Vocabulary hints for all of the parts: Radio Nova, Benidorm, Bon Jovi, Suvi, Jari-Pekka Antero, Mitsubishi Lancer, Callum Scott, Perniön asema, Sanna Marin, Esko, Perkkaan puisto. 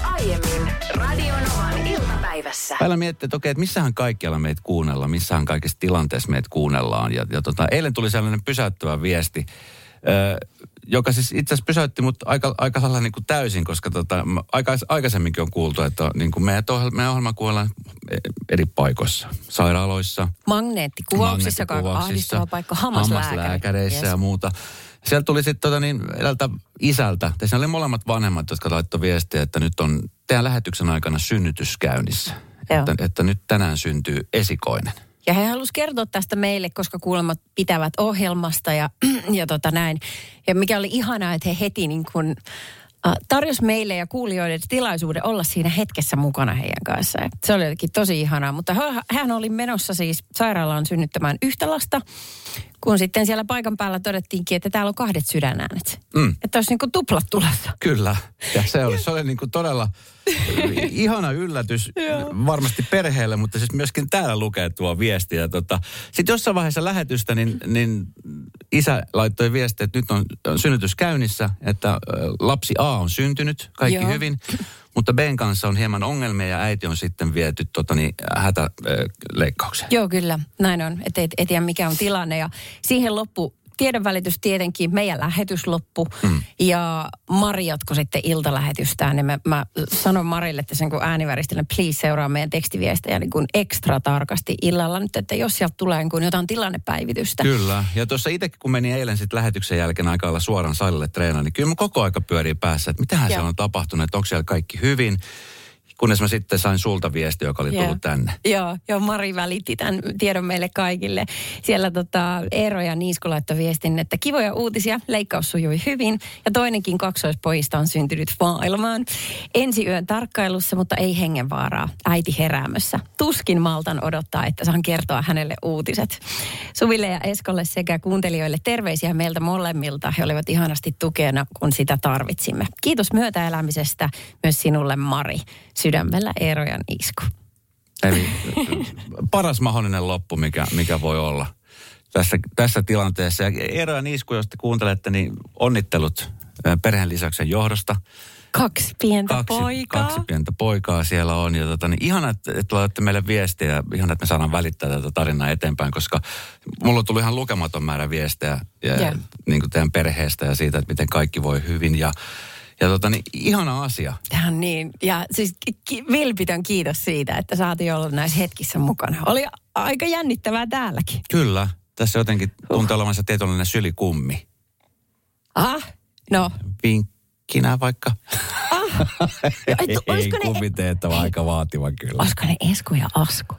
tunti aiemmin Radio Novan iltapäivässä. Päällä miettii, että okei, että missähän kaikkialla meitä kuunnellaan, missähän kaikessa tilanteessa meitä kuunnellaan. Eilen tuli sellainen pysäyttävä viesti, joka siis itse asiassa pysäytti mut aika lailla niin kuin täysin, koska aikaisemminkin on kuultu, että niin kuin meidän ohjelma kuollaan eri paikoissa, sairaaloissa. Magneettikuvauksissa, joka on ahdistava paikka, hammaslääkäreissä ja muuta. Sieltä tuli sitten edeltä isältä, tässä oli molemmat vanhemmat, jotka laittoi viestiä, että nyt on teidän lähetyksen aikana synnytys käynnissä, että nyt tänään syntyy esikoinen. Ja he halusivat kertoa tästä meille, koska kuulemma pitävät ohjelmasta ja näin. Ja mikä oli ihanaa, että he heti niin kuin tarjosi meille ja kuulijoiden tilaisuuden olla siinä hetkessä mukana heidän kanssaan. Se oli jotenkin tosi ihanaa, mutta hän oli menossa siis sairaalaan synnyttämään yhtä lasta, kun sitten siellä paikan päällä todettiinkin, että täällä on 2 sydänäänet. Mm. Että olisi niin kuin tuplat tulossa. Kyllä, ja se oli niin kuin todella ihana yllätys varmasti perheelle, mutta siis myöskin täällä lukee tuo viesti. Ja sitten jossain vaiheessa lähetystä, niin isä laittoi viestiä, että nyt on synnytys käynnissä, että lapsi A on syntynyt, kaikki hyvin, mutta B:n kanssa on hieman ongelmia ja äiti on sitten viety hätäleikkaukseen. Joo, kyllä, näin on, että ei tiedä mikä on tilanne ja siihen loppu. Tiedonvälitys tietenkin, meidän lähetys loppu ja Mari jatkoi sitten iltalähetystään. Ja mä sanon Marille tässä kun ääniväristelen, please seuraa meidän tekstiviestejä niin kuin ekstra tarkasti illalla nyt, että jos sieltä tulee niin kuin jotain tilannepäivitystä. Kyllä, ja tuossa itsekin kun meni eilen sitten lähetyksen jälkeen aika olla suoraan salille treenaan, niin kyllä mun koko aika pyörii päässä, että mitähän siellä on tapahtunut, että onko siellä kaikki hyvin. Kunnes mä sitten sain sulta viesti, joka oli tullut tänne. Joo, Mari välitti tämän tiedon meille kaikille. Siellä Eero ja Niisko laittoi viestin, että kivoja uutisia, leikkaus sujui hyvin. Ja toinenkin kaksoispojista on syntynyt maailmaan. Ensi yön tarkkailussa, mutta ei hengenvaaraa. Äiti heräämössä. Tuskin maltan odottaa, että saan kertoa hänelle uutiset. Suville ja Eskolle sekä kuuntelijoille terveisiä meiltä molemmilta. He olivat ihanasti tukena, kun sitä tarvitsimme. Kiitos myötäelämisestä myös sinulle, Mari. Sydämellä Eero ja Niisku. Eli paras mahdollinen loppu, mikä voi olla tässä tilanteessa. Ja Eero ja Niisku, jos te kuuntelette, niin onnittelut perheen lisäyksen johdosta. Kaksi pientä poikaa. Kaksi pientä poikaa siellä on. Ja niin ihana, että laitatte meille viestiä ja ihana, että me saadaan välittää tätä tarinaa eteenpäin, koska mulla on tullut ihan lukematon määrä viestejä niin kuin teidän perheestä ja siitä, että miten kaikki voi hyvin ja ihana asia. Tämä on niin. Ja siis vilpitön kiitos siitä, että saatiin olla näissä hetkissä mukana. Oli aika jännittävää täälläkin. Kyllä. Tässä jotenkin tuntuu olevansa tietynlainen sylikummi. No. Vinkkinä vaikka. Ei kuviteettava, aika vaativa kyllä. Olisiko ne Esko ja Asko?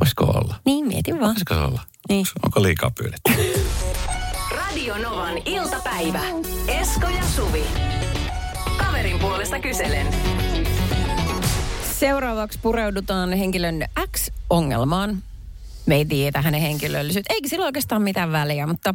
Voisiko olla? Niin, mietin vaan. Voisiko se olla? Niin. Onko liikaa pyydetty? Radio Novan iltapäivä. Esko ja Suvi. Kaverin puolesta kyselen. Seuraavaksi pureudutaan henkilön X-ongelmaan. Me ei tiedä hänen henkilöllisyyttä. Eikä sillä oikeastaan mitään väliä, mutta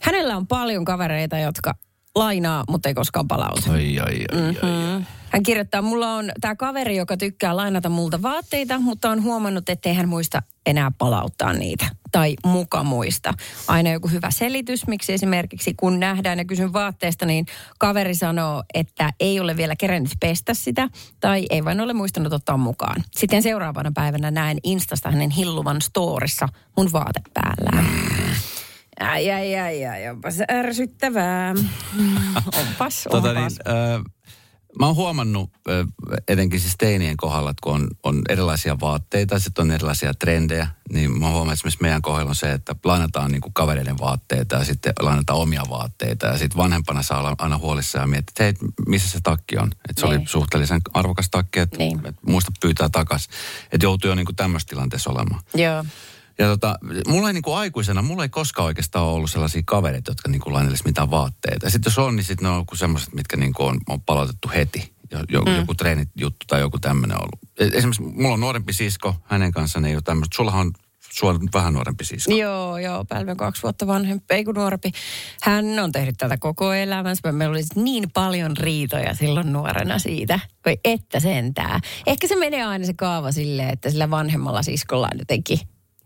hänellä on paljon kavereita, jotka lainaa, mutta ei koskaan palauta. Ai. Hän kirjoittaa, mulla on tämä kaveri, joka tykkää lainata multa vaatteita, mutta on huomannut, ettei hän muista enää palauttaa niitä. Tai muka muista. Aina joku hyvä selitys, miksi esimerkiksi kun nähdään ja kysyn vaatteesta, niin kaveri sanoo, että ei ole vielä kerennyt pestä sitä tai ei vain ole muistanut ottaa mukaan. Sitten seuraavana päivänä näen Instasta hänen hilluvan storissa mun vaate päällään. Onpas ärsyttävää. Onpas. Mä oon huomannut etenkin siis teinien kohdalla, että kun on erilaisia vaatteita, sitten on erilaisia trendejä, niin mä huomaan esimerkiksi meidän kohdalla on se, että lainataan niin kuin kavereiden vaatteita ja sitten lainataan omia vaatteita. Ja sitten vanhempana saa olla aina huolissaan ja miettiä, että hei, missä se takki on? Että se oli suhteellisen arvokas takki, että muista pyytää takaisin. Että joutuu jo niin kuin tämmöisessä tilanteessa olemaan. Joo. Ja mulla ei niin kuin aikuisena, mulla ei koskaan oikeastaan ollut sellaisia kavereita, jotka niin kuin lainellis mitään vaatteita. Ja sitten jos on, niin sitten ne on semmoiset, mitkä niin kuin on palautettu heti. Joku treenijuttu tai joku tämmöinen ollut. Esimerkiksi mulla on nuorempi sisko, hänen kanssaan ei ole tämmöistä. Sullahan on vähän nuorempi sisko. Joo, Pälvi 2 vuotta vanhempi, ei kun nuorempi. Hän on tehnyt tätä koko elämänsä. Meillä oli niin paljon riitoja silloin nuorena siitä. Voi että sentää. Ehkä se menee aina se kaava silleen, että sillä vanhemmalla siskolla on jotenkin.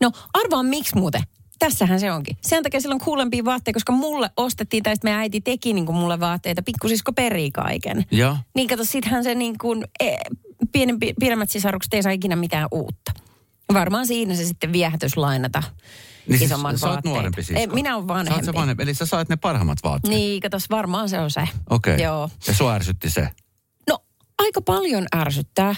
No, arvaa miksi muuten. Tässähän se onkin. Sen takia silloin kuulempia vaatteita, koska mulle ostettiin, tai sitten meidän äiti teki niin kuin mulle vaatteita, pikkusisko perii kaiken. Joo. Niin kato, sittenhän se niin kuin, pienemmät sisarukset ei saa ikinä mitään uutta. Varmaan siinä se sitten viehätys lainata niin isommat siis, vaatteet. Sä oot nuorempi siis. Minä oon vanhempi. Sä vanhempi, eli sä saat ne parhaimmat vaatteet. Niin, kato, varmaan se on se. Okei. Okay. Joo. Ja sua ärsytti se? No, aika paljon ärsyttää.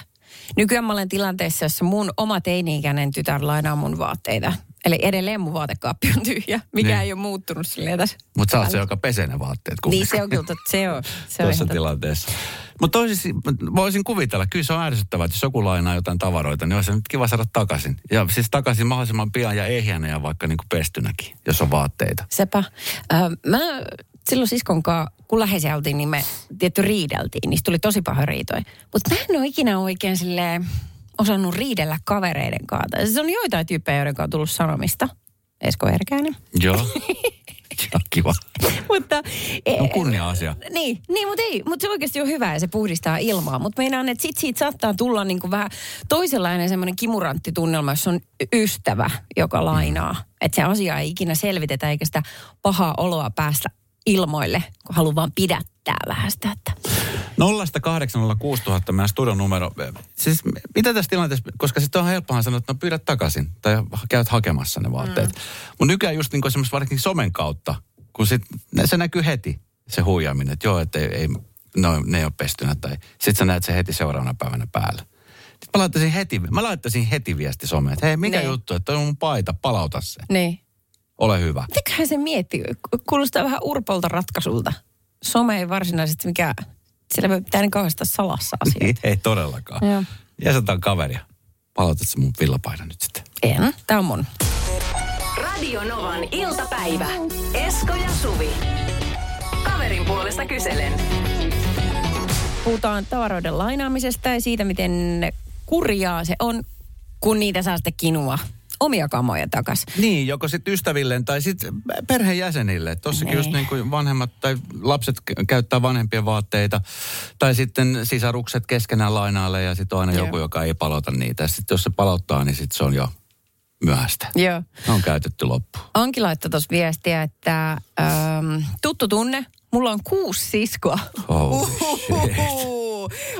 Nykyään mä olen tilanteessa, jossa mun oma teini-ikäinen tytär lainaa mun vaatteita. Eli edelleen mun vaatekaappi on tyhjä, mikä niin. Ei ole muuttunut silleen tässä. Mutta sä oot se, joka pesee ne vaatteet. Niin se on kyllä, se on. Se tuossa on tilanteessa. Mutta voisin kuvitella, kyllä se on ärsyttävää, että jos joku lainaa jotain tavaroita, niin olisi se nyt kiva saada takaisin. Ja siis takaisin mahdollisimman pian ja ehjänä ja vaikka niin kuin pestynäkin, jos on vaatteita. Sepä. Mä silloin siskonkaan, kun läheisiä oltiin, niin me tietty riideltiin. Niistä tuli tosi paha riitoja. Mutta mä en ole ikinä oikein silleen osannut riidellä kavereiden kanssa. Se on joitain tyyppejä, joiden kanssa on tullut sanomista. Esko Erkäinen. Joo. Ja kiva. Mutta no kunnia asia. Niin, mutta ei. Mutta se oikeasti on hyvä ja se puhdistaa ilmaa. Mutta meinaan, että siitä saattaa tulla niinku vähän toisenlainen semmoinen kimurantti tunnelma, jos on ystävä, joka lainaa. Että se asia ei ikinä selvitetä eikä sitä pahaa oloa päästä ilmoille, kun haluan vaan pidättää vähän sitä. 0806000 meidän studion numero. Siis mitä tässä tilanteessa, koska sitten on helppohan sanoa, että no pyydät takaisin tai käyt hakemassa ne vaatteet. Mutta nykyään just niin kuin semmoista varsinkin somen kautta, kun sit, se näkyy heti se huijaaminen, että joo, että ne ei ole pestynä tai sitten sä näet se heti seuraavana päivänä päällä. Mä laittaisin heti viesti someen, että hei, mikä juttu, että toi on mun paita, palauta se. Niin. Ole hyvä. Mitäköhän se miettii? Kuulostaa vähän urpolta ratkaisulta. Some ei varsinaisesti mikä. Sillä me pitää niin kauheasti salassa asioita. Ei todellakaan. Joo. Jäsetään kaveria. Palautat se mun villapaidan nyt sitten. En. Tää on mun. Radio Novan iltapäivä. Esko ja Suvi. Kaverin puolesta kyselen. Puhutaan tavaroiden lainaamisesta ja siitä, miten kurjaa se on, kun niitä saa sitten kinua. Omia kamoja takas. Niin, joko sitten ystävilleen tai sitten perheenjäsenille. Tossakin just niin kuin vanhemmat tai lapset käyttää vanhempien vaatteita. Tai sitten sisarukset keskenään lainaalle ja sitten on aina joku, joka ei palauta niitä. Sitten jos se palauttaa, niin sitten se on jo myöhäistä. Joo. On käytetty loppuun. Anki laittoi tuossa viestiä, että tuttu tunne. Mulla on 6 siskoa. Oh shit.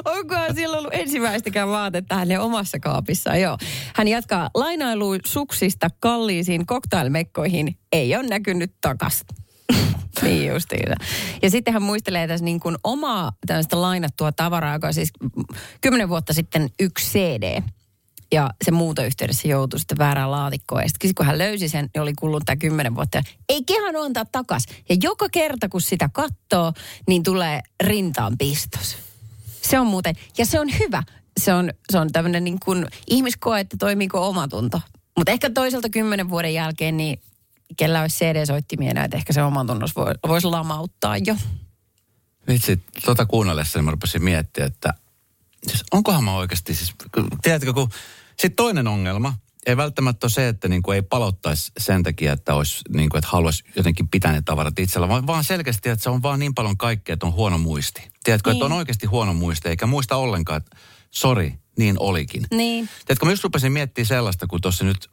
Onkohan siellä ollut ensimmäistäkään vaatetta hänen omassa kaapissaan? Joo. Hän jatkaa lainailuun suksista kalliisiin cocktailmekkoihin. Ei ole näkynyt takas. Niin justiinsa. Ja sitten hän muistelee tässä niin kuin omaa tällaista lainattua tavaraa, joka siis 10 vuotta sitten 1 CD. Ja se muutoyhteydessä joutui sitten väärään laatikkoon. Ja sitten kun hän löysi sen, niin oli kulunut tämä 10 vuotta. Ei kehan antaa takas. Ja joka kerta kun sitä katsoo, niin tulee rintaan pistos. Se on muuten, ja se on hyvä. Se on tämmöinen niin kuin ihmiskoe, että toimiiko omatunto. Mutta ehkä toiselta 10 vuoden jälkeen, niin kellä olisi CD-soittimia enää, että ehkä se omatunnos voisi lamauttaa jo. Vitsi, kuunnellessa mä rupesin miettimään, että siis onkohan mä oikeasti siis, tiedätkö, kun sitten toinen ongelma ei välttämättä ole se, että niin kuin ei palauttaisi sen takia, että olisi niin kuin, että haluaisi jotenkin pitää ne tavarat itsellä, vaan selkeästi, että se on vaan niin paljon kaikkea, että on huono muisti. Tiedätkö, niin. Että on oikeasti huono muisti, eikä muista ollenkaan, että sori, niin olikin. Niin. Tiedätkö, mä just rupesin miettimään sellaista, kun tuossa nyt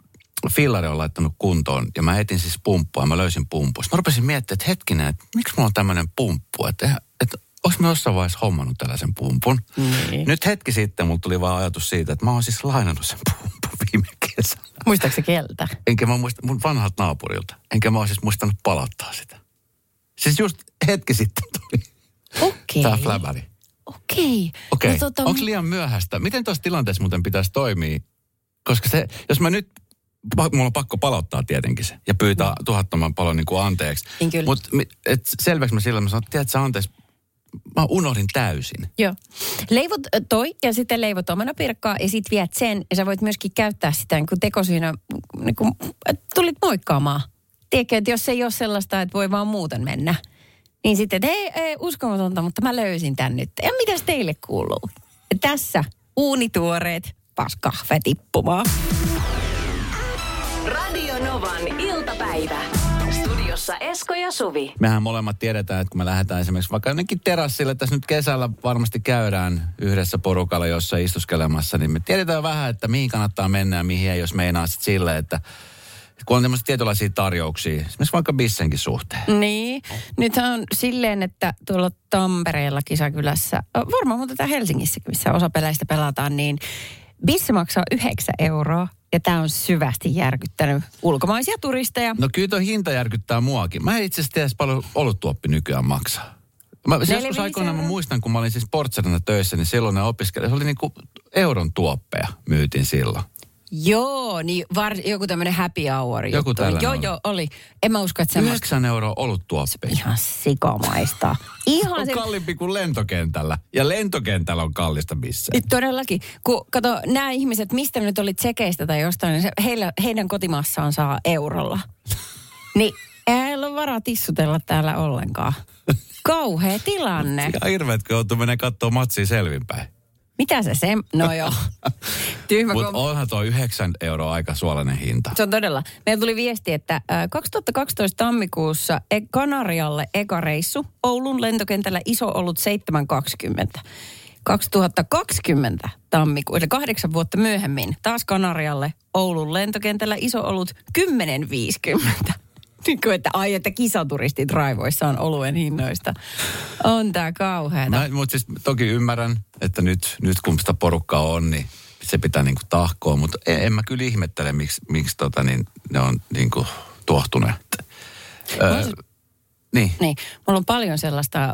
fillari on laittanut kuntoon, ja mä etin siis pumppua, ja mä löysin pumppu. Mä rupesin miettimään, että hetkinen, että miksi mulla on tämmöinen pumppu, että olis mä jossain vaiheessa hommannut tällaisen pumpun. Niin. Nyt hetki sitten mulla tuli vaan ajatus siitä, että mä oon siis lainannut sen pumpun viime kesänä. Muistaaks se keltä? Enkä mä muista mun vanhat naapurilta. Enkä mä oon siis muistanut palauttaa sitä. Siis just hetki sitten tuli. Okei. Tää fläbäri. Okei. No, onko liian myöhäistä? Miten tuossa tilanteessa muuten pitäisi toimia? Koska se, jos mä nyt, mulla on pakko palauttaa tietenkin se ja pyytää tuhattoman paljon niin kuin anteeksi. Niin kyllä. Mutta selväksi mä sillä mä sanon, että tiedätkö anteeksi, mä unohdin täysin. Joo. Leivot toi ja sitten leivot omenapiirakkaa ja sit viet sen. Ja sä voit myöskin käyttää sitä niin kuin tekosyynä, niin kuin, että tulit moikkaamaan. Tiedätkö, että jos ei ole sellaista, että voi vaan muuten mennä. Niin sitten, että ei uskomatonta, mutta mä löysin tän nyt. Ja mitäs teille kuuluu? Tässä uunituoreet paskahve tippumaan. Radio Novan iltapäivä. Studiossa Esko ja Suvi. Mehän molemmat tiedetään, että kun me lähdetään esimerkiksi vaikka jonnekin terassille, tässä nyt kesällä varmasti käydään yhdessä porukalla, jossa istuskelemassa, niin me tiedetään vähän, että mihin kannattaa mennä ja mihin, jos meinaa sitten silleen, että kun on tämmöisiä tietynlaisia tarjouksia, esimerkiksi vaikka bissenkin suhteen. Niin, nythän on silleen, että tuolla Tampereella kisakylässä, varmaan mutta täällä Helsingissäkin, missä osa peleistä pelataan, niin bisse maksaa 9 euroa. Ja tämä on syvästi järkyttänyt ulkomaisia turisteja. No kyllä tuo hinta järkyttää muakin. Mä en itse asiassa tiedä paljon oluttuoppi nykyään maksaa. Mä joskus aikoinaan mä muistan, kun mä olin siis portsarina töissä, niin silloin ne opiskelijat, se oli niin kuin euron tuoppeja myytiin silloin. Joo, niin joku tämmöinen happy hour. Joku tällainen. Joo, oli. En mä usko, että se 9 euroa oluttuoppi. Se on ihan sikomaista. Ihan se on kalliimpi kuin lentokentällä. Ja lentokentällä on kallista missä. Todellakin. Kun kato, nämä ihmiset, mistä nyt oli tsekeistä tai jostain, niin heidän kotimaassaan saa eurolla. Niin heillä on varaa tissutella täällä ollenkaan. Kauhea tilanne. Ihan hirveät, kun joutuu mennä katsoa matsia selvinpäin. Mitä se? No joo. Mutta onhan tuo 9 euroa aika suolainen hinta. Se on todella. Meillä tuli viesti, että 2012 tammikuussa Kanarialle eka reissu. Oulun lentokentällä iso ollut 7.20. 2020 tammikuussa, eli 8 vuotta myöhemmin, taas Kanarialle Oulun lentokentällä iso ollut 10.50. Niin kuin, että ai, että kisaturistit raivoissaan oluen hinnoista. On tää kauheata. Mutta siis toki ymmärrän, että nyt kun sitä porukkaa on, niin se pitää niinku tahkoa. Mutta en mä kyllä ihmettele, miksi ne on niinku tuohtuneet. Niin. Mulla on paljon sellaista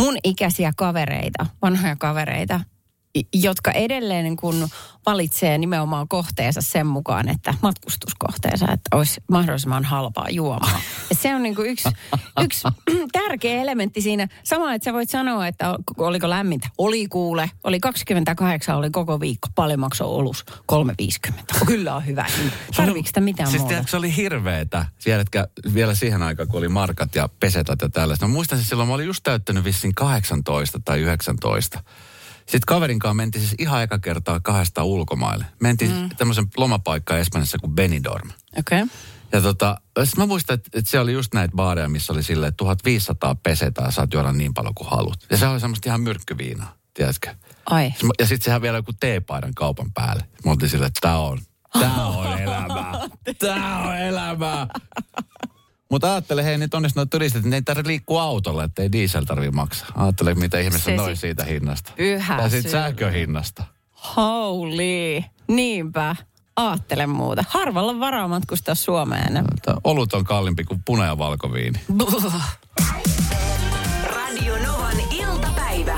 mun ikäisiä kavereita, vanhoja kavereita, jotka edelleen niin kun valitsee nimenomaan kohteensa sen mukaan, että matkustuskohteensa, että olisi mahdollisimman halpaa juomaa. Ja se on niin kun yksi tärkeä elementti siinä. Sama, että sä voit sanoa, että oliko lämmintä. Oli kuule, oli 28, oli koko viikko. Paljon maksoi olus 3,50. Kyllä on hyvä. Tarviiko sitä mitään muuta? Siis se oli hirveetä vielä siihen aikaan, kun oli markat ja pesetät ja tällaista. No muistan, silloin mä olin just täyttänyt vissiin 18 tai 19. Sitten kaverinkaan mentiin siis ihan eka kertaa 200 ulkomaille. Mentiin tämmöisen lomapaikkaan Espanjassa kuin Benidorm. Okei. Okay. Ja mä muistan, että se oli just näitä baareja, missä oli silleen, että 1500 pesetään, saat juoda niin paljon kuin haluat. Ja se oli semmoista ihan myrkkyviinaa, tiedätkö? Ai. Ja sitten sehän vielä joku teepaidan kaupan päälle. Mä oltiin silleen, että tää on elämää. Mutta ajattele, hei, nyt onneksi nuo turistit, ne ei tarvitse liikkua autolla, ettei diesel tarvitse maksaa. Ajattele, mitä ihmiset noin siitä hinnasta. Tai sitten sähköhinnasta. Holy, niinpä. Aattele muuta. Harvalla on varaa matkustaa Suomeen. Olut on kalliimpi kuin puna- ja valkoviini. Radio Novan iltapäivä.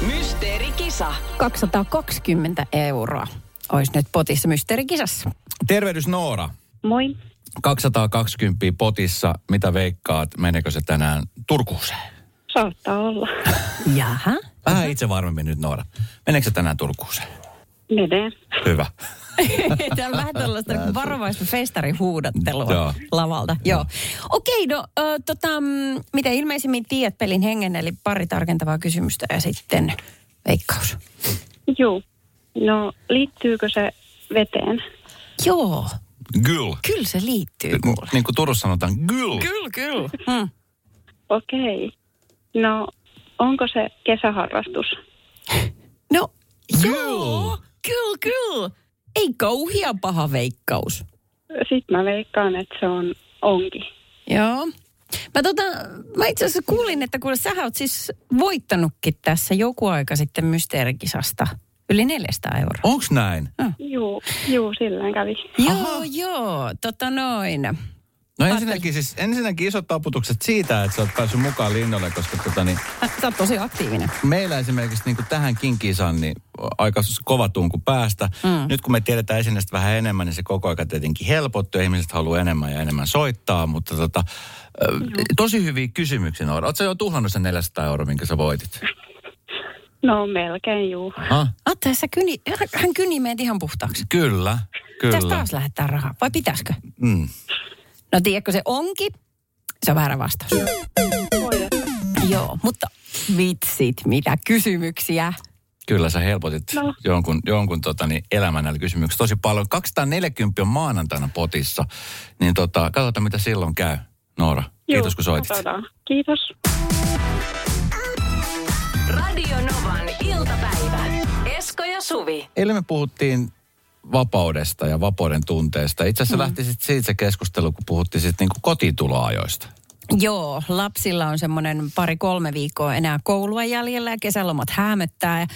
Mysteerikisa. 220 euroa. Ois nyt potissa mysteerikisassa. Tervehdys Noora. Moi. 220 potissa. Mitä veikkaat? Menekö se tänään Turkuuseen? Saattaa olla. Jaha. Vähän itse varmemmin nyt, Noora. Meneekö se tänään Turkuuseen? Menee. Hyvä. Tämä on vähän tuollaista varovaista festarihuudattelua lavalta. Joo. Okei, no mitä ilmeisimmin tiedät pelin hengen, eli pari tarkentavaa kysymystä ja sitten veikkaus. Joo. No, liittyykö se veteen? Joo. Gyl. Kyllä se liittyy. Niin kuin Turussa sanotaan, gyl. Kyllä. Okei. No, onko se kesäharrastus? No, joo. Kyllä. Ei kauhia paha veikkaus. Sitten mä veikkaan, että se on onki. Joo. Mä itse asiassa kuulin, että kun sä oot siis voittanutkin tässä joku aika sitten mysteerikisasta. Yli 400 euroa. Onks näin? Juu, silleen kävi. Joo, No ensinnäkin isot taputukset siitä, että sä oot päässyt mukaan linjalle, koska sä oot tosi aktiivinen. Meillä esimerkiksi niin kuin tähänkin kisaan, niin aika kova tunku päästä. Nyt kun me tiedetään esineistä vähän enemmän, niin se koko aika tietenkin helpottuu. Ihmiset haluaa enemmän ja enemmän soittaa, mutta tosi hyviä kysymyksiä. Oot sä jo tuhlannut sen 400 euroa, minkä sä voitit? No melkein, juu. Hän kyni meidät ihan puhtaaksi. Kyllä. Pitäis taas lähettää rahaa, vai pitäisikö? No tiedätkö se onkin? Se on väärä vastaus. Joo, mutta vitsit, mitä kysymyksiä. Kyllä sä helpotit jonkun elämän näillä kysymyksiä tosi paljon. 240 on maanantaina potissa, niin katsotaan mitä silloin käy. Noora, kiitos kun soitit. Kiitos. Radio Novan iltapäivä. Esko ja Suvi. Eilen me puhuttiin vapaudesta ja vapauden tunteesta. Itse asiassa lähti sitten siitä se keskustelu, kun puhuttiin sitten niinku kotituloajoista. Joo, lapsilla on semmoinen 2-3 viikkoa enää koulua jäljellä ja kesälomat häämöttää. Ja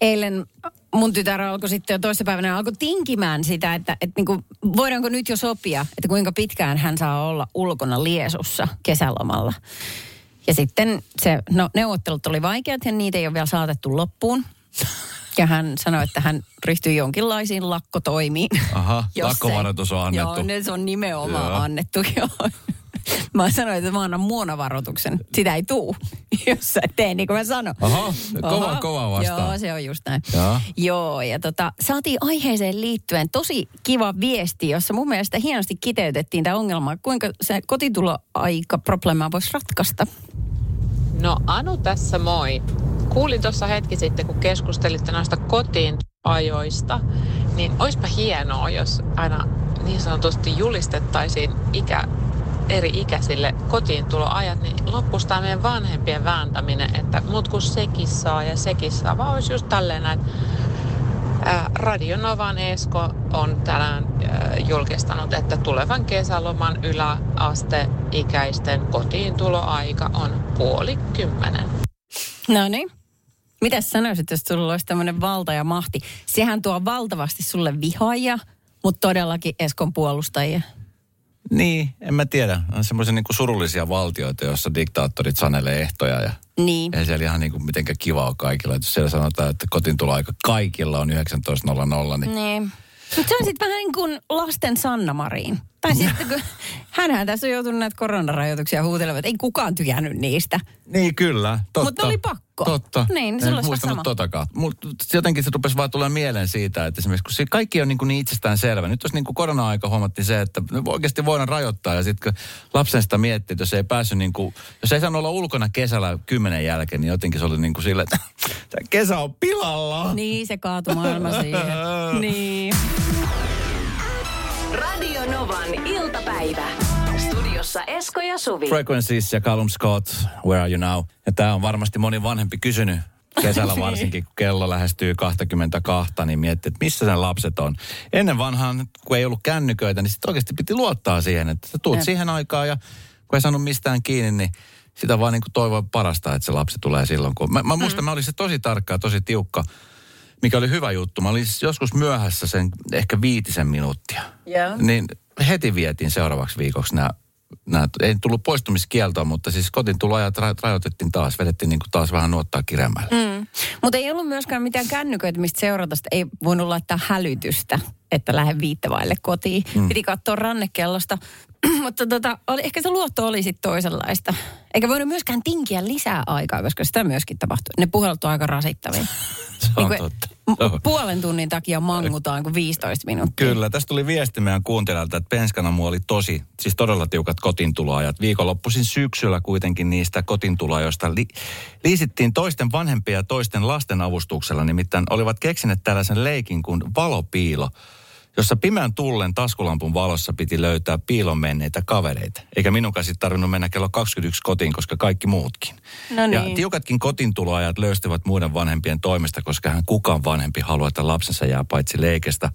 eilen mun tytär alkoi sitten jo toissapäivänä alkoi tinkimään sitä, että niinku, voidaanko nyt jo sopia, että kuinka pitkään hän saa olla ulkona liesussa kesälomalla. Ja sitten neuvottelut oli vaikeat ja niitä ei ole vielä saatettu loppuun. Ja hän sanoi, että hän ryhtyy jonkinlaisiin lakkotoimiin. Aha, lakkovaroitus on annettu. Joo, ne se on nimenomaan annettu, joo. Mä sanoin, että mä annan muonavaroituksen. Sitä ei tuu, jos sä tee niin kuin mä sanon. Aha, kova vastaan. Joo, se on just näin. Ja. Joo, ja saatiin aiheeseen liittyen tosi kiva viesti, jossa mun mielestä hienosti kiteytettiin tämä ongelma. Kuinka se kotituloaikaprobleemaa voisi ratkaista? No Anu tässä, moi. Kuulin tuossa hetki sitten, kun keskustelitte noista kotiin ajoista, niin oispa hienoa, jos aina niin sanotusti julistettaisiin eri ikäisille kotiin tuloajat, niin loppuisi tämä meidän vanhempien vääntäminen, että mut kun sekin saa ja sekin saa, vaan olisi just tälleen, että Radio Novan Esko on tänään julkistanut, että tulevan kesäloman yläasteikäisten kotiin tuloaika on 9:30. No niin. Mitäs sanoisit, jos sulla olisi tämmöinen valta ja mahti? Sehän tuo valtavasti sulle vihaajia, mutta todellakin Eskon puolustajia. Niin, en mä tiedä. On semmoisia niinku surullisia valtioita, joissa diktaattorit sanelee ehtoja. Ja niin. Ei siellä ihan niinku mitenkään kivaa kaikilla. Jos siellä sanotaan, että kotintuloaika kaikilla on 19.00, niin... Mutta se on sitten vähän niin kuin lasten Sanna Marin. Tai sitten kun hänhän tässä on joutunut näitä koronarajoituksia huutelemaan, että ei kukaan tykännyt niistä. Niin kyllä, totta. Mutta oli pakko. Totta. Niin, se olisi sama. Mutta jotenkin se rupesi vaan tulemaan mieleen siitä, että esimerkiksi kun kaikki on niin itsestään selvä. Nyt jos niin kuin korona-aika huomattiin se, että oikeasti voidaan rajoittaa. Ja sitten kun lapsen sitä miettii, että jos ei päässyt niin kuin, jos ei saanut olla ulkona kesällä 10 jälkeen, niin jotenkin se oli niin kuin silleen, että tämä kesä on pilalla. Niin, se kaatui maailma siihen. Niin. Radio Novan iltapäivä. Studiossa Esko ja Suvi. Frequencies ja Callum Scott, Where Are You Now? Ja tää on varmasti moni vanhempi kysynyt. Kesällä varsinkin, kun kello lähestyy 22, niin miettii, että missä ne lapset on. Ennen vanhaan, kun ei ollut kännyköitä, niin sit oikeasti piti luottaa siihen, että sä tuut siihen aikaan ja kun ei saanut mistään kiinni, niin sitä vaan niin kuin toivoi parasta, että se lapsi tulee silloin. Kun... Mä muistan, mä olin se tosi tarkka ja tosi tiukka. Mikä oli hyvä juttu. Mä olin joskus myöhässä sen ehkä 5 minuuttia. Yeah. Niin heti vietiin seuraavaksi viikoksi nämä ei tullut poistumiskieltoa, mutta siis kotintuloajat rajoitettiin taas. Vedettiin niin kuin taas vähän nuottaa kiremällä. Mutta ei ollut myöskään mitään kännyköitä, mistä seurata. Ei voinut laittaa hälytystä, että lähden 5 vaille kotiin. Piti katsoa rannekellosta. Mutta ehkä se luotto oli sitten toisenlaista. Eikä voinut myöskään tinkiä lisää aikaa, koska sitä myöskin tapahtui. Ne puhelut on aika rasittavia. Niin 1,5 tunnin takia mangutaan kuin 15 minuuttia. Kyllä, tästä tuli viesti meidän kuuntelijalta, että penskanamu oli siis todella tiukat kotintuloajat. Viikonloppuisin syksyllä kuitenkin niistä kotintuloajoista liisittiin toisten vanhempia ja toisten lasten avustuksella. Nimittäin olivat keksineet tällaisen leikin kuin valopiilo, jossa pimeän tullen taskulampun valossa piti löytää piilon menneitä kavereita. Eikä minunkaan sitten tarvinnut mennä kello 21 kotiin, koska kaikki muutkin. No niin. Ja tiukatkin kotintuloajat löystivät muiden vanhempien toimesta, koska hän kukaan vanhempi haluaa, että lapsensa jää paitsi leikestä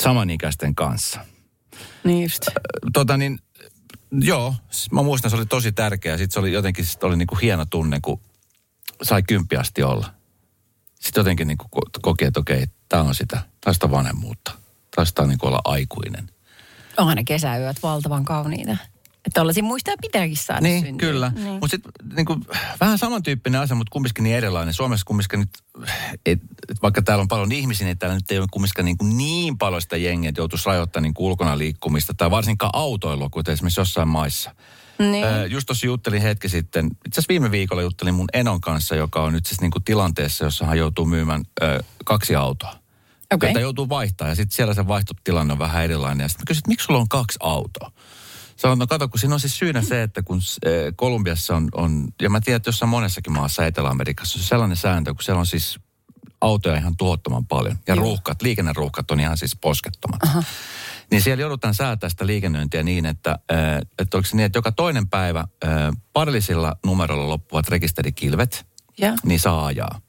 samanikäisten kanssa. Niin just. Joo, mä muistan, se oli tosi tärkeää. Sitten se oli jotenkin niinku hieno tunne, kun sai 10 asti olla. Sitten jotenkin niinku koki, että okei, tää on sitä vanhemmuutta. Taistaa niin kuin olla aikuinen. Onhan ne kesäyöt valtavan kauniita. Että tollaisia muistaa pitääkin saada syntyä. Niin, kyllä. Niin. Mutta sitten niin vähän samantyyppinen asia, mutta kumminkin niin erilainen. Suomessa kumminkin nyt, vaikka täällä on paljon ihmisiä, niin täällä nyt ei ole kumminkin niin paljon sitä jengiä, että joutuisi rajoittamaan niin ulkona liikkumista. Tai varsinkaan autoilua, kuten esimerkiksi jossain maissa. Niin. Just tuossa juttelin hetki sitten, itse asiassa viime viikolla juttelin mun enon kanssa, joka on nyt siis niin kuin tilanteessa, jossa hän joutuu myymään 2 autoa. Okay. Tätä joutuu vaihtamaan ja sitten siellä se vaihtotilanne on vähän erilainen. Ja sitten mä kysyin, että miksi sulla on 2 autoa? Sanoin, no kato, kun siinä on siis syynä se, että kun Kolumbiassa on ja mä tiedän, että jossain monessakin maassa Etelä-Amerikassa on sellainen sääntö, kun siellä on siis autoja ihan tuhottoman paljon. Ja ruuhkat, liikenneruuhkat on ihan siis poskettomat. Aha. Niin siellä joudutaan säätämään sitä liikennöintiä niin, että oliko se niin, että joka toinen päivä parillisilla numeroilla loppuvat rekisterikilvet, niin saa ajaa.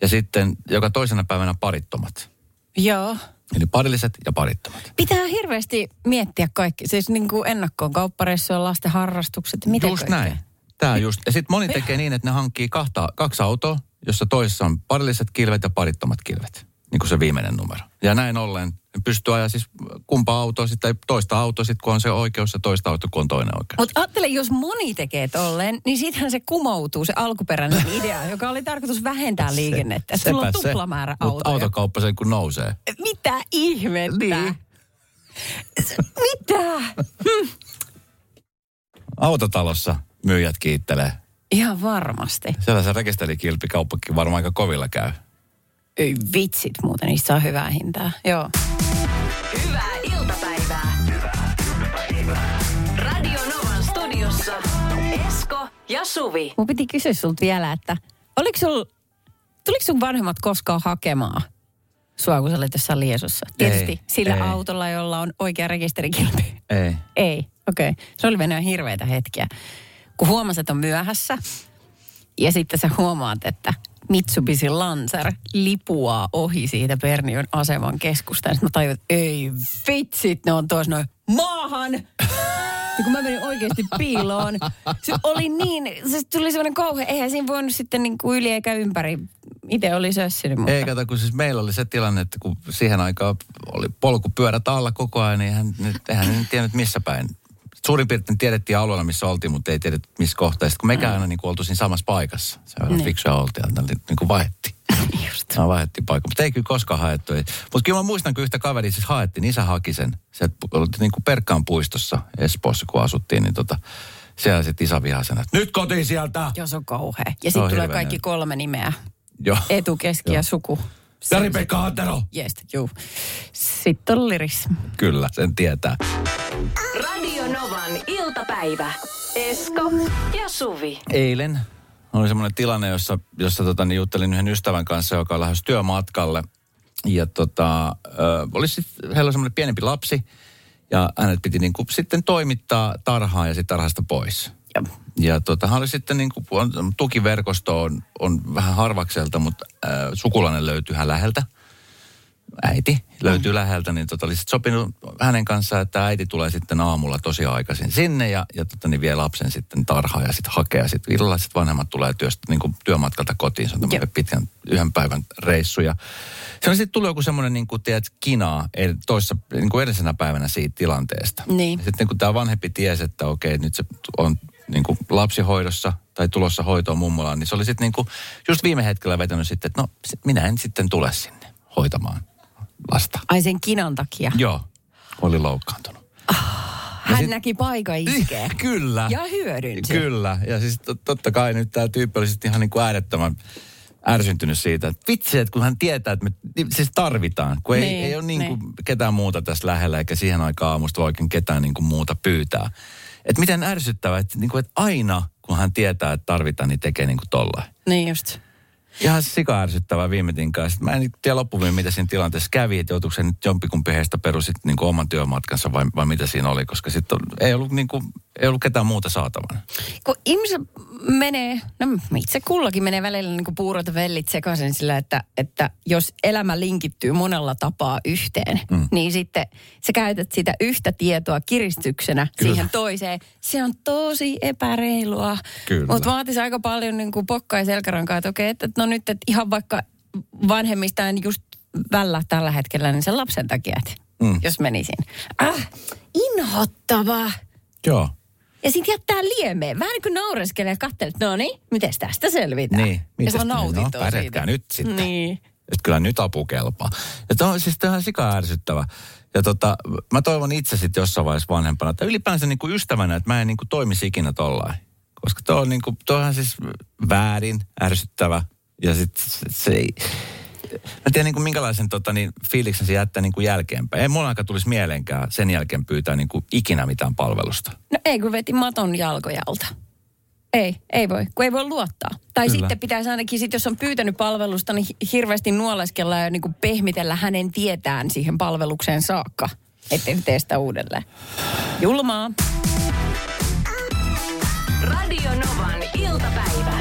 Ja sitten joka toisena päivänä parittomat. Joo. Eli parilliset ja parittomat. Pitää hirveästi miettiä kaikki. Siis niin kuin ennakkoon kauppareissuja, lasten harrastukset, miten just kaikkea. Näin. Tää just. Ja sitten moni tekee niin, että ne hankkii kaksi autoa, jossa toisessa on parilliset kilvet ja parittomat kilvet. Niin kuin se viimeinen numero. Ja näin ollen pystyy ajaa siis kumpaa autoa sitten, tai toista autoa sitten, kun on se oikeus, ja toista autoa, kun on toinen oikeus. Mutta ajattele, jos moni tekee tolleen, niin siitähän se kumoutuu, se alkuperäinen idea, joka oli tarkoitus vähentää liikennettä. Sulla on tuplamäärä autoja. Mutta autokauppa sen kun nousee. Mitä ihmettä? Niin. Mitä? Autotalossa myyjät kiittelee. Ihan varmasti. Sellaisen rekisterikilpikauppakin varmaan aika kovilla käy. Ei vitsit muuten, niistä saa hyvää hintaa. Joo. Hyvää iltapäivää. Hyvää iltapäivää. Radio Novan studiossa Esko ja Suvi. Mun piti kysyä sulta vielä, että tuliko sun vanhemmat koskaan hakemaan sua, kun sä olet jossain Liesussa? Tietysti ei, sillä ei. Autolla, jolla on oikea rekisterikilpi. Ei. Ei, okei. Okay. Se oli mennyt hirveitä hetkiä. Kun huomasit, että on myöhässä ja sitten sä huomaat, että Mitsubishi Lancer lipuaa ohi siitä Perniön aseman keskustaan. Sitten mä tajun, että ei vitsit, ne on tuossa noin maahan. Ja kun mä menin oikeasti piiloon, se oli niin, se tuli semmoinen kauhe. Eihän siinä voinut sitten niin kuin yli eikä ympäri. Itse oli sössinyt. Mutta ei kato, kun siis meillä oli se tilanne, että kun siihen aikaan oli polkupyörät alla koko ajan, niin eihän tiennyt missä päin. Suurin piirtein tiedettiin alueella, missä oltiin, mutta ei tiedetty missä kohtaa. Sitten kun mekään aina niin oltu siinä samassa paikassa. Se on fiksuja oltiin, niin kuin vahettiin. Just. No, vahettiin paikka, mutta ei kyllä koskaan haettu. Mutta kyllä mä muistan, kun yhtä kaveria siis haettiin, isä haki sen. Se oli niin kuin Perkkaan puistossa Espoossa, kun asuttiin, niin siellä sitten isä vihasena. Nyt kotiin sieltä! Joo, se on kauhea. Ja sitten tulee kaikki kolme nimeä. Joo. Etu, keski ja suku. Jari-Pekka Antero! Yes, juu. Sitten on Liris. Kyllä, sen tietää. Radio Novan iltapäivä. Esko ja Suvi. Eilen oli semmoinen tilanne, jossa juttelin yhden ystävän kanssa, joka lähes työmatkalle. Ja heillä oli semmoinen pienempi lapsi. Ja hänet piti niin kuin sitten toimittaa tarhaan ja sitten tarhasta pois. Ja hän oli sitten niin kuin, tukiverkosto on vähän harvakselta, mutta sukulainen löytyi hän läheltä. Äiti löytyy läheltä, niin oli sitten sopinut hänen kanssaan, että äiti tulee sitten aamulla tosi aikaisin sinne ja vie lapsen sitten tarhaan ja sitten hakee. Sitten illalla sitten vanhemmat tulee niin työmatkalta kotiin. Se on tämmöinen pitkän yhden päivän reissu. Ja se on sitten tullut joku semmoinen niin kuin tiedät kinaa toissa niin edellisenä päivänä siitä tilanteesta. Niin. Sitten niin kun tämä vanhempi tiesi, että okei, nyt se on niin kuin lapsihoidossa tai tulossa hoitoon mummolaan, niin se oli sitten niin kuin just viime hetkellä vetänyt sitten, että no minä en sitten tule sinne hoitamaan lasta. Ai sen kinan takia? Joo, oli loukkaantunut. Ah, hän näki paikan iskee. Kyllä. Ja hyödynsi. Kyllä, ja siis totta kai nyt tämä tyyppi oli sitten ihan niin kuin äärettömän ärsyntynyt siitä, että vitsi, että kun hän tietää, että me siis tarvitaan, kun ei ole niin kuin ketään muuta tässä lähellä, eikä siihen aikaan aamusta oikein ketään niin kuin muuta pyytää. Että miten ärsyttävää, että, niin kuin, että aina kun hän tietää, että tarvitaan, niin tekee niin kuin tollain. Niin just. Ihan sika ärsyttävää viimetinkaan. Mä en tiedä loppuviin, mitä siinä tilanteessa kävi, että joutuiko se nyt jompikumpi heistä perusit niin kuin oman työmatkansa vai mitä siinä oli, koska sitten ei ollut ketään muuta saatavana. Kun ihmiset menee, no itse kullakin menee välillä niin kuin puurot ja vellit sekaisin sillä, että jos elämä linkittyy monella tapaa yhteen, niin sitten sä käytät sitä yhtä tietoa kiristyksenä siihen toiseen. Se on tosi epäreilua, mutta vaatisi aika paljon niin kuin pokkaa ja selkärankaa, että okei, että no nyt, että ihan vaikka vanhemmistaan just välillä tällä hetkellä, niin sen lapsen takia, jos menisin. Inhottavaa. Joo. Ja sitten jättää liemeen. Vähän niin kuin naureskelee ja katselee, että no niin, mites tästä selvitään? Niin. Ja sä nautit siitä. Pärjätkää nyt sitten. Niin. Että kyllä nyt apu kelpaa. Ja tämä on siis ihan sika ärsyttävä. Ja mä toivon itse sitten jossain vaiheessa vanhempana, että ylipäänsä niinku ystävänä, että mä en niinku toimisi ikinä tollain. Koska tuo on niinku, tuohan siis väärin, ärsyttävä. Ja sitten se ei. Mä tiedän niinku minkälaisen fiiliksen se jättää niinku jälkeenpäin. Ei mulla aika tulisi mieleenkään sen jälkeen pyytää niinku ikinä mitään palvelusta. No ei, kun veti maton jalkojalta. Ei voi, kun ei voi luottaa. Tai kyllä. Sitten pitäisi ainakin, jos on pyytänyt palvelusta, niin hirveästi nuoleskella ja niinku pehmitellä hänen tietään siihen palvelukseen saakka. Ettei tee sitä uudelleen. Julmaa. Radio Novan iltapäivä.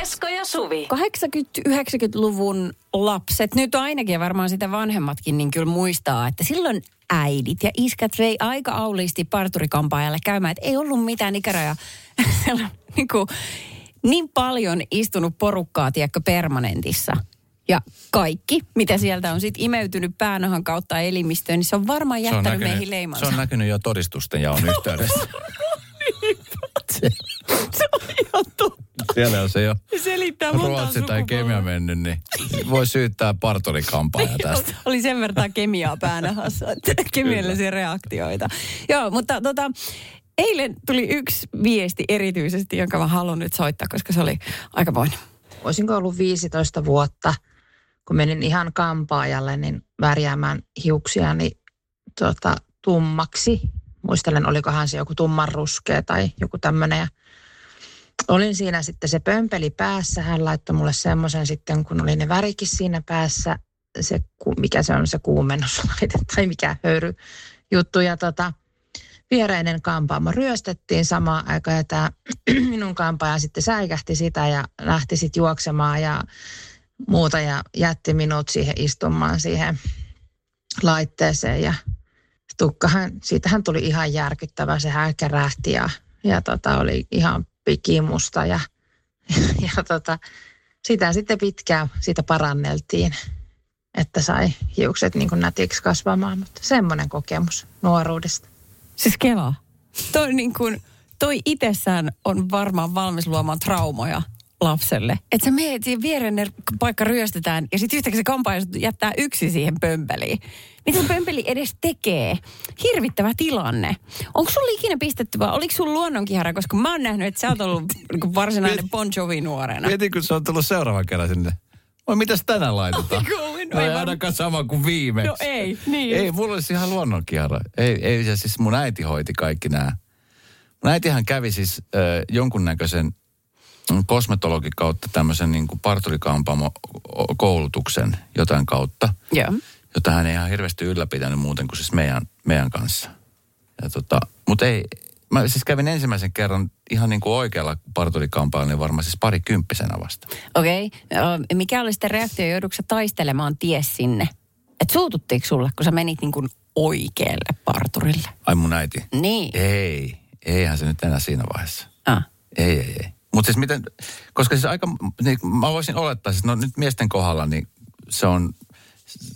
Esko ja Suvi. 80-90-luvun lapset, nyt ainakin varmaan sitä vanhemmatkin, niin kyllä muistaa, että silloin äidit ja iskät vei aika auliisti parturikampaajalle käymään, että ei ollut mitään ikärajaa. Niin paljon istunut porukkaa, tiedätkö, permanentissa. Ja kaikki, mitä sieltä on sitten imeytynyt päänahan kautta elimistöön, niin se on varmaan jättänyt meihin leimansa. Se on näkynyt jo todistusten ja on yhteydessä. Se on ihan totta. Siellä on se jo ruotsi tai kemia mennyt, niin voi syyttää parturikampaajaa tästä. Oli sen verran kemiaa päänahassa, että kemiallisia reaktioita. Joo, mutta eilen tuli yksi viesti erityisesti, jonka mä haluan nyt soittaa, koska se oli aikamoinen. Olisinko ollut 15 vuotta, kun menin ihan kampaajalle, niin värjäämään hiuksiani tummaksi. Muistelen, olikohan se joku tummanruskea tai joku tämmöinen. Ja olin siinä sitten se pömpeli päässä. Hän laittoi mulle semmoisen sitten, kun oli ne värikin siinä päässä. Se, mikä se on se kuumennuslaite tai mikä höyryjuttu. Ja viereinen kampaamo ryöstettiin samaan aikaan ja tämä minun kampaaja sitten säikähti sitä ja lähti sitten juoksemaan ja muuta ja jätti minut siihen istumaan siihen laitteeseen ja siitähän tuli ihan järkyttävä, se häkärähti ja oli ihan pikimusta ja sitä sitten pitkään siitä paranneltiin, että sai hiukset niin kuin nätiksi kasvamaan, mutta semmoinen kokemus nuoruudesta. Siis kelaa. Toi itsessään on varmaan valmis luomaan traumoja lapselle. Että sä meet siihen vierenne paikka ryöstetään ja sitten yhtäkkiä se kampaaja jättää yksi siihen pömpeliin. Mitä pömpeli edes tekee? Hirvittävä tilanne. Onko sulla ikinä pistetty vai oliko sun luonnonkihara? Koska mä oon nähnyt, että sä oot ollut varsinainen Bon Jovi nuorena. Mietin, kun se on tullut seuraavan kerran sinne. Oi, mitäs tänään laitetaan? No ei ainakaan sama kuin viimeksi. No ei, niin. Ei, mulla olisi ihan luonnonkihara. Ei se siis mun äiti hoiti kaikki nämä. Mun äitihän kävi siis jonkunnäköisen kosmetologin kautta tämmöisen niin kuin parturikampaamo-koulutuksen jotain kautta. Joo. Jota hän ei ihan hirveästi ylläpitänyt muuten kuin siis meidän kanssa. Mutta ei, mä siis kävin ensimmäisen kerran ihan niin kuin oikealla parturikampaalla, niin varmaan siis parikymppisenä vasta. Okei. Mikä oli sitten reaktio? Joudutko sä taistelemaan ties sinne? Et suututtiinko sulle, kun sä menit niin kuin oikealle parturille? Ai mun äiti? Niin. Eihän se nyt enää siinä vaiheessa. Ei. Mutta siis miten, koska siis aika, niin mä voisin olettaa, siis no nyt miesten kohdalla, niin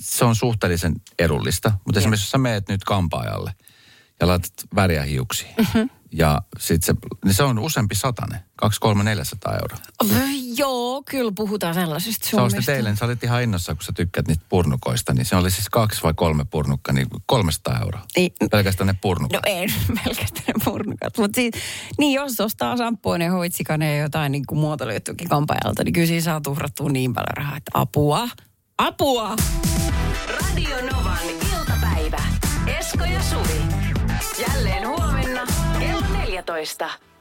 se on suhteellisen edullista. Mutta esimerkiksi jos sä meet nyt kampaajalle ja laitat väriä hiuksiin. Mm-hmm. Ja sit se on useampi satanen, 200-400 euroa. Joo, kyllä puhutaan sellaisista summista. Sä olit ihan innossa, kun sä tykkäät niitä purnukoista, niin se oli siis 2 vai 3 purnukka, niin 300 euroa. Pelkästään ne purnukat. No ei, pelkästään ne purnukat. Mutta siis, niin jos ostaa samppuun ja hoitsikan ja jotain niin kuin muotoilijuttukin kampaajalta, niin kyllä siinä saa tuhrattua niin paljon rahaa, että apua. Apua! Radio Novan iltapäivä. Esko ja Suvi. Jälleen huomenna. 14.